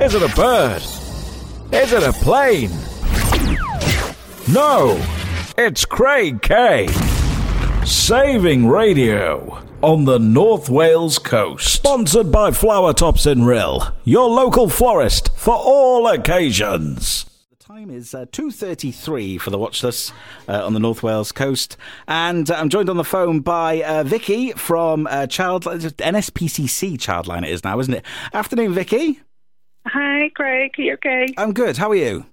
Is it a bird? Is it a plane? No, it's Craig K. Saving radio on the North Wales coast. Sponsored by Flower Tops in Rhyl, your local florist for all occasions. Time is 2:33 for the watch list on the North Wales coast, and I'm joined on the phone by Vicky from NSPCC Childline. It is now, isn't it? Afternoon, Vicky. Hi, Craig. Are you okay? I'm good. How are you?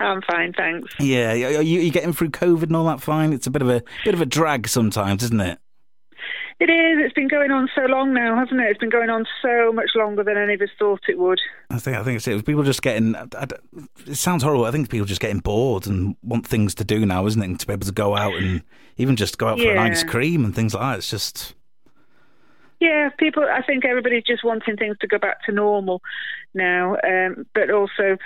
I'm fine, thanks. Yeah, are you getting through COVID and all that fine? It's a bit of a drag sometimes, isn't it? It is. It's been going on so long now, hasn't it? It's been going on so much longer than any of us thought it would. I think it's it. People just getting... it sounds horrible. I think people just getting bored and want things to do now, isn't it? And to be able to go out and even just go out for an ice cream and things like that. It's just... Yeah, people... I think everybody's just wanting things to go back to normal now. But also,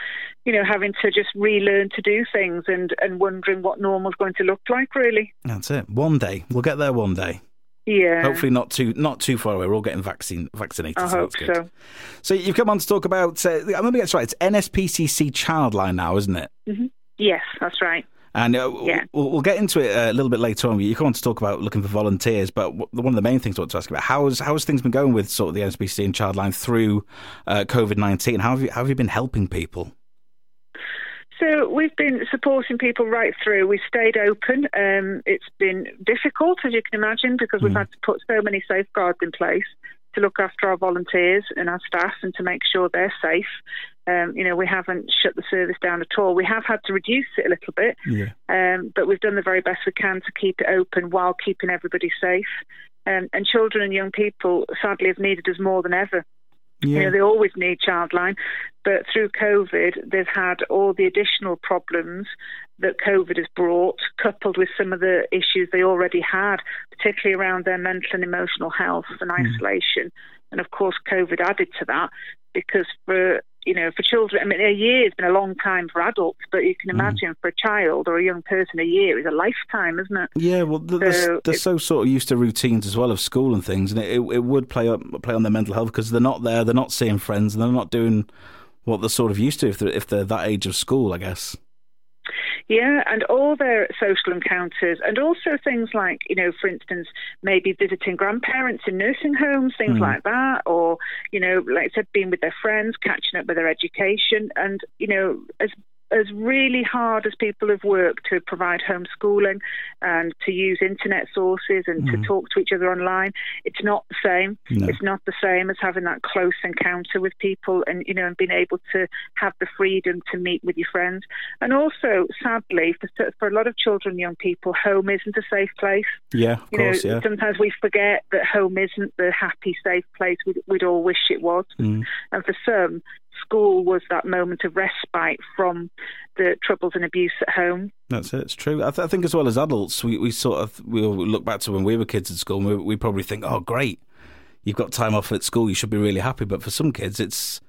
you know, having to just relearn to do things and wondering what normal's going to look like, really. That's it. One day. We'll get there one day. Yeah. Hopefully not too far away. We're all getting vaccinated. I hope so. Good. So you've come on to talk about, I'm going to get this right, it's NSPCC Childline now, isn't it? Mm-hmm. Yes, that's right. And we'll get into it a little bit later on. You come on to talk about looking for volunteers, but one of the main things I want to ask about, how has things been going with sort of the NSPCC and Childline through COVID-19? How have you been helping people? So we've been supporting people right through. We've stayed open. It's been difficult, as you can imagine, because we've had to put so many safeguards in place to look after our volunteers and our staff and to make sure they're safe. You know, we haven't shut the service down at all. We have had to reduce it a little bit, but we've done the very best we can to keep it open while keeping everybody safe. And children and young people, sadly, have needed us more than ever. Yeah. You know, they always need Childline, but through COVID, they've had all the additional problems that COVID has brought, coupled with some of the issues they already had, particularly around their mental and emotional health and isolation. And of course, COVID added to that, because for children, I mean, a year has been a long time for adults, but you can imagine for a child or a young person, a year is a lifetime, isn't it? Yeah, well, they're so sort of used to routines as well of school and things, and it would play on their mental health because they're not there, they're not seeing friends, and they're not doing what they're sort of used to if they're that age of school, I guess. Yeah, and all their social encounters, and also things like, you know, for instance, maybe visiting grandparents in nursing homes, things like that, or, you know, like I said, being with their friends, catching up with their education. And, you know, as really hard as people have worked to provide homeschooling and to use internet sources and to talk to each other online, it's not the same. No. It's not the same as having that close encounter with people and, you know, and being able to have the freedom to meet with your friends. And also, sadly, for a lot of children and young people, home isn't a safe place. Yeah, of course. Sometimes we forget that home isn't the happy, safe place we'd all wish it was. Mm. And for some, school was that moment of respite from the troubles and abuse at home. That's it, it's true. I think as well as adults, we look back to when we were kids at school and we probably think, oh great, you've got time off at school, you should be really happy. But for some kids, it's,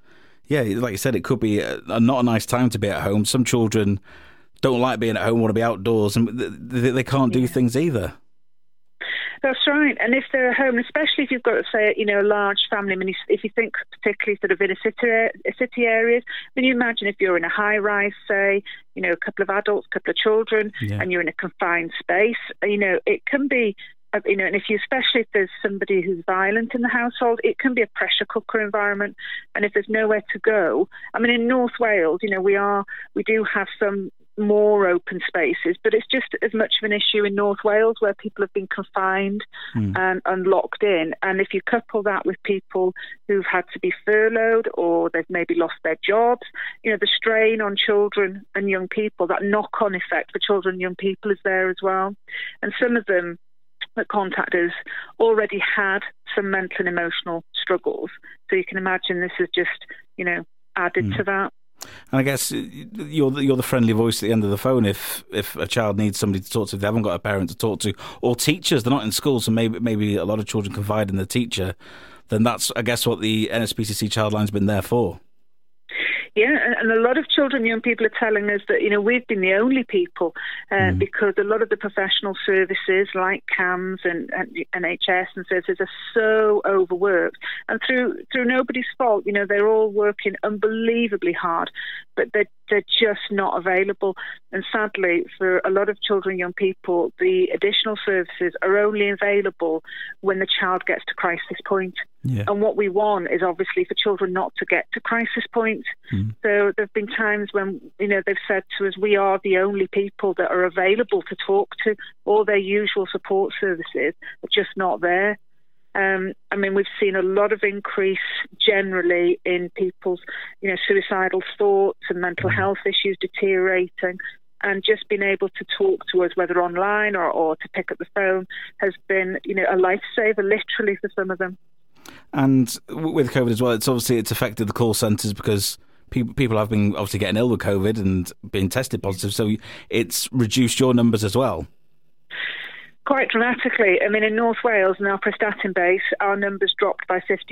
yeah, like you said, it could be not a nice time to be at home. Some children don't like being at home, want to be outdoors, and they can't do things either. That's right. And if they're at home, especially if you've got, say, you know, a large family, I mean, if you think particularly sort of inner city areas, I mean, you imagine if you're in a high-rise, say, you know, a couple of adults, a couple of children, and you're in a confined space, you know, it can be, you know, and if you, especially if there's somebody who's violent in the household, it can be a pressure cooker environment. And if there's nowhere to go, I mean, in North Wales, you know, we do have some more open spaces, but it's just as much of an issue in North Wales where people have been confined and locked in. And if you couple that with people who've had to be furloughed or they've maybe lost their jobs, you know, the strain on children and young people, that knock-on effect for children and young people is there as well. And some of them that contact us already had some mental and emotional struggles. So you can imagine this is just, you know, added to that. And I guess you're the friendly voice at the end of the phone if a child needs somebody to talk to, if they haven't got a parent to talk to, or teachers, they're not in school, so maybe a lot of children confide in the teacher, then that's, I guess, what the NSPCC Childline's been there for. Yeah, and a lot of children, young people are telling us that, you know, we've been the only people because a lot of the professional services like CAMHS and NHS and services are so overworked. And through nobody's fault, you know, they're all working unbelievably hard, but they're just not available. And sadly, for a lot of children, young people, the additional services are only available when the child gets to crisis point. Yeah. And what we want is obviously for children not to get to crisis point. Mm. So there have been times when, you know, they've said to us, we are the only people that are available to talk to. All their usual support services are just not there. I mean, we've seen a lot of increase generally in people's, you know, suicidal thoughts and mental health issues deteriorating. And just being able to talk to us, whether online or to pick up the phone, has been, you know, a lifesaver literally for some of them. And with COVID as well, it's affected the call centres because people have been obviously getting ill with COVID and being tested positive, so it's reduced your numbers as well. Quite dramatically. I mean, in North Wales and our Prestatyn base, our numbers dropped by 50%,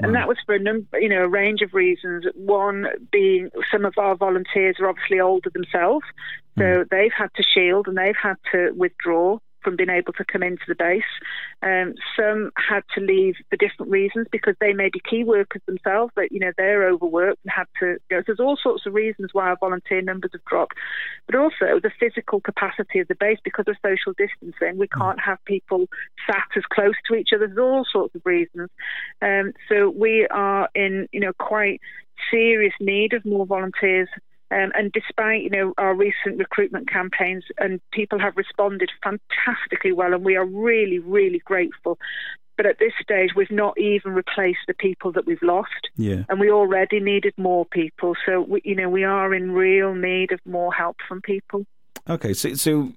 and that was for a range of reasons. One being some of our volunteers are obviously older themselves, so they've had to shield and they've had to withdraw from being able to come into the base. Some had to leave for different reasons because they may be key workers themselves, but, you know, they're overworked and had to go. So there's all sorts of reasons why our volunteer numbers have dropped. But also the physical capacity of the base, because of social distancing, we can't have people sat as close to each other. There's all sorts of reasons. So we are in, you know, quite serious need of more volunteers. And despite, you know, our recent recruitment campaigns, and people have responded fantastically well, and we are really, really grateful. But at this stage, we've not even replaced the people that we've lost. Yeah. And we already needed more people. So, we are in real need of more help from people. Okay, so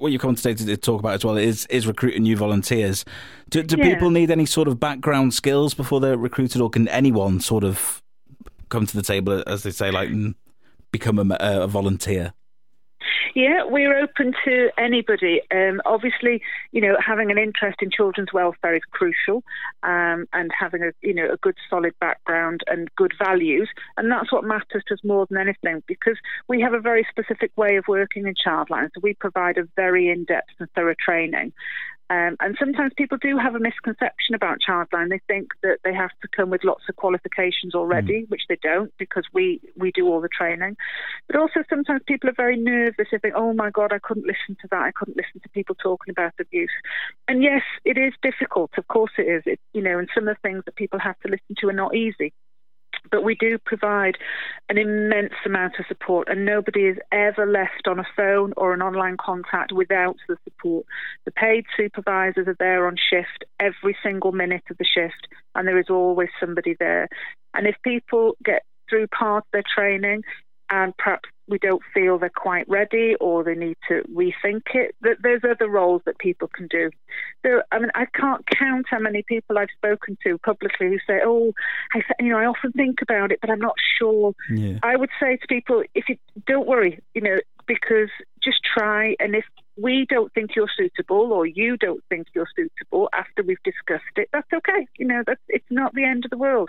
what you come on today to talk about as well is recruiting new volunteers. Do people need any sort of background skills before they're recruited, or can anyone sort of come to the table, as they say, like... become a volunteer? Yeah, we're open to anybody. Obviously, you know, having an interest in children's welfare is crucial, and having a good solid background and good values. And that's what matters to us more than anything, because we have a very specific way of working in Childline. So we provide a very in-depth and thorough training. And sometimes people do have a misconception about Childline. They think that they have to come with lots of qualifications already, which they don't, because we do all the training. But also sometimes people are very nervous. They think, oh my God, I couldn't listen to that. I couldn't listen to people talking about abuse. And yes, it is difficult. Of course it is. And some of the things that people have to listen to are not easy. But we do provide an immense amount of support, and nobody is ever left on a phone or an online contact without the support. The paid supervisors are there on shift every single minute of the shift, and there is always somebody there. And if people get through part of their training and perhaps we don't feel they're quite ready or they need to rethink it, there's other roles that people can do. So, I mean, I can't count how many people I've spoken to publicly who say, oh, I often think about it, but I'm not sure. Yeah. I would say to people, don't worry, because just try. And if we don't think you're suitable or you don't think you're suitable after we've discussed it, that's okay. It's not the end of the world.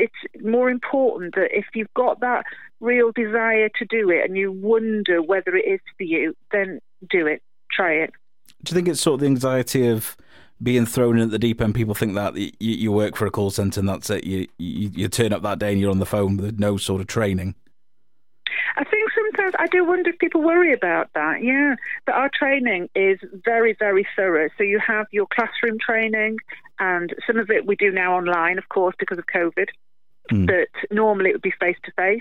It's more important that if you've got that real desire to do it and you wonder whether it is for you, then do it, try it. Do you think it's sort of the anxiety of being thrown in at the deep end? People think that you work for a call centre and that's it. You turn up that day and you're on the phone with no sort of training. I think sometimes I do wonder if people worry about that, yeah. But our training is very, very thorough. So you have your classroom training, and some of it we do now online, of course, because of COVID. But normally it would be face-to-face,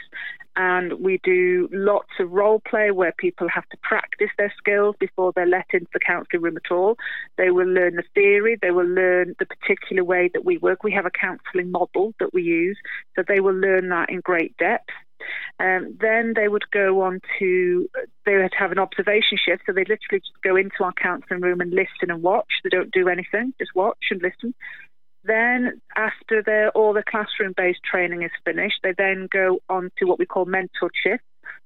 and we do lots of role play where people have to practice their skills before they're let into the counselling room at all. They will learn the theory, they will learn the particular way that we work. We have a counselling model that we use, so they will learn that in great depth. Then they would go on to, they would have an observation shift, so they literally just go into our counselling room and listen and watch. They don't do anything, just watch and listen. Then after all the classroom-based training is finished, they then go on to what we call mentorship.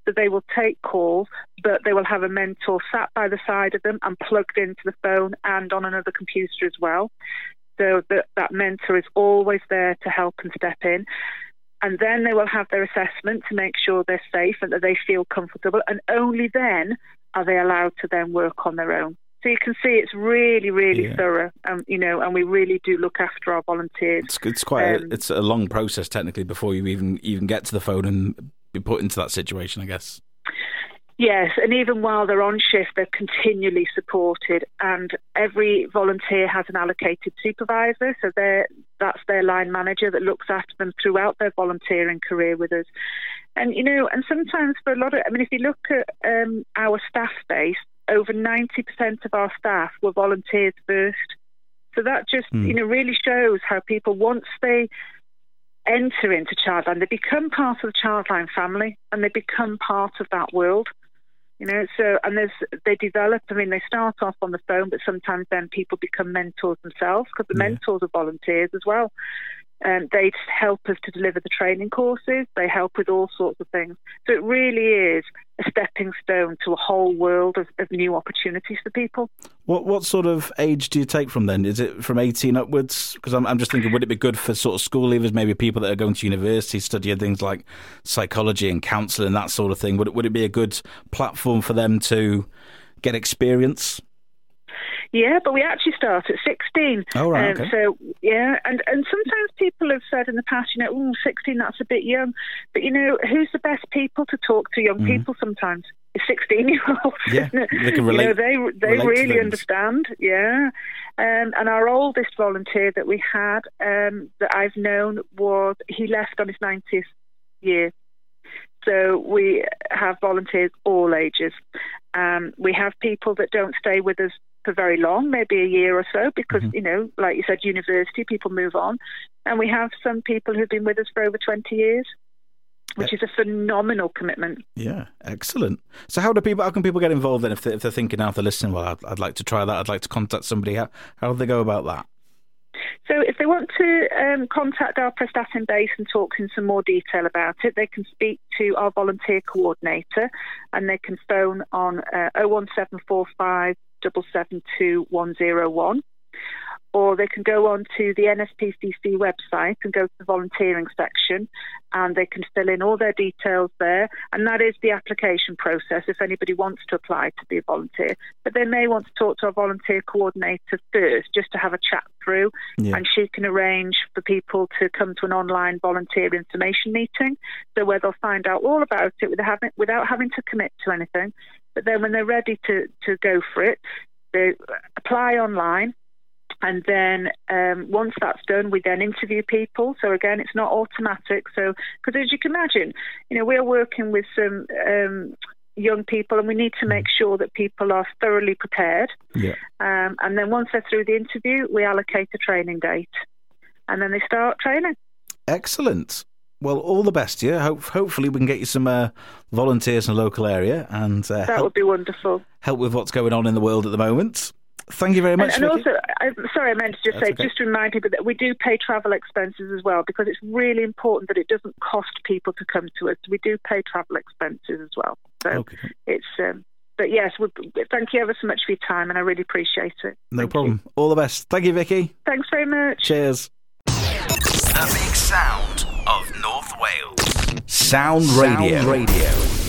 So they will take calls, but they will have a mentor sat by the side of them and plugged into the phone and on another computer as well. So that mentor is always there to help and step in. and then they will have their assessment to make sure they're safe and that they feel comfortable, and only then are they allowed to then work on their own. So you can see it's really, really thorough, you know, and we really do look after our volunteers. It's quite it's a long process technically before you even get to the phone and be put into that situation, I guess. Yes, and even while they're on shift, they're continually supported, and every volunteer has an allocated supervisor, so that's their line manager that looks after them throughout their volunteering career with us. And, you know, and sometimes for a lot of, I mean, if you look at our staff base, over 90% of our staff were volunteers first. So that just, you know, really shows how people, once they enter into Childline, they become part of the Childline family and they become part of that world. You know, so, and they develop, I mean, they start off on the phone, but sometimes then people become mentors themselves, because the mentors are volunteers as well. They just help us to deliver the training courses. They help with all sorts of things. So it really is a stepping stone to a whole world of new opportunities for people. What sort of age do you take from then? Is it from 18 upwards? Because I'm just thinking, would it be good for sort of school leavers, maybe people that are going to university, studying things like psychology and counselling, that sort of thing? Would it be a good platform for them to get experience? Yeah, but we actually start at 16. Oh, right, okay. So, yeah, and sometimes people have said in the past, you know, 16, that's a bit young. But, you know, who's the best people to talk to young people sometimes? 16-year-olds. Yeah, they can relate. You know, they really understand, yeah. And our oldest volunteer that we had that I've known was, he left on his 90th year. So we have volunteers all ages. We have people that don't stay with us for very long, maybe a year or so, because, you know, like you said, university, people move on. And we have some people who've been with us for over 20 years, which is a phenomenal commitment. Yeah, excellent. So how can people get involved then if they're thinking, now they're listening, well, I'd like to try that, I'd like to contact somebody, how do they go about that? So if they want to contact our Prestatyn base and talk in some more detail about it, they can speak to our volunteer coordinator and they can phone on 01745 772 101, or they can go on to the NSPCC website and go to the volunteering section and they can fill in all their details there, and that is the application process if anybody wants to apply to be a volunteer. But they may want to talk to our volunteer coordinator first just to have a chat through, and she can arrange for people to come to an online volunteer information meeting, so where they'll find out all about it without having to commit to anything. But then when they're ready to go for it, they apply online. And then once that's done, we then interview people. So again, it's not automatic. So, because as you can imagine, you know, we're working with some young people and we need to make sure that people are thoroughly prepared. Yeah. And then once they're through the interview, we allocate a training date. And then they start training. Excellent. Well, all the best to you. Hopefully we can get you some volunteers in the local area. And that would be wonderful. Help with what's going on in the world at the moment. Thank you very much, and Vicky. Also, I meant to just say, just to remind people that we do pay travel expenses as well, because it's really important that it doesn't cost people to come to us. We do pay travel expenses as well. So it's, but yes, thank you ever so much for your time, and I really appreciate it. No problem. All the best. Thank you, Vicky. Thanks very much. Cheers. The big sound of North Wales. Sound Radio.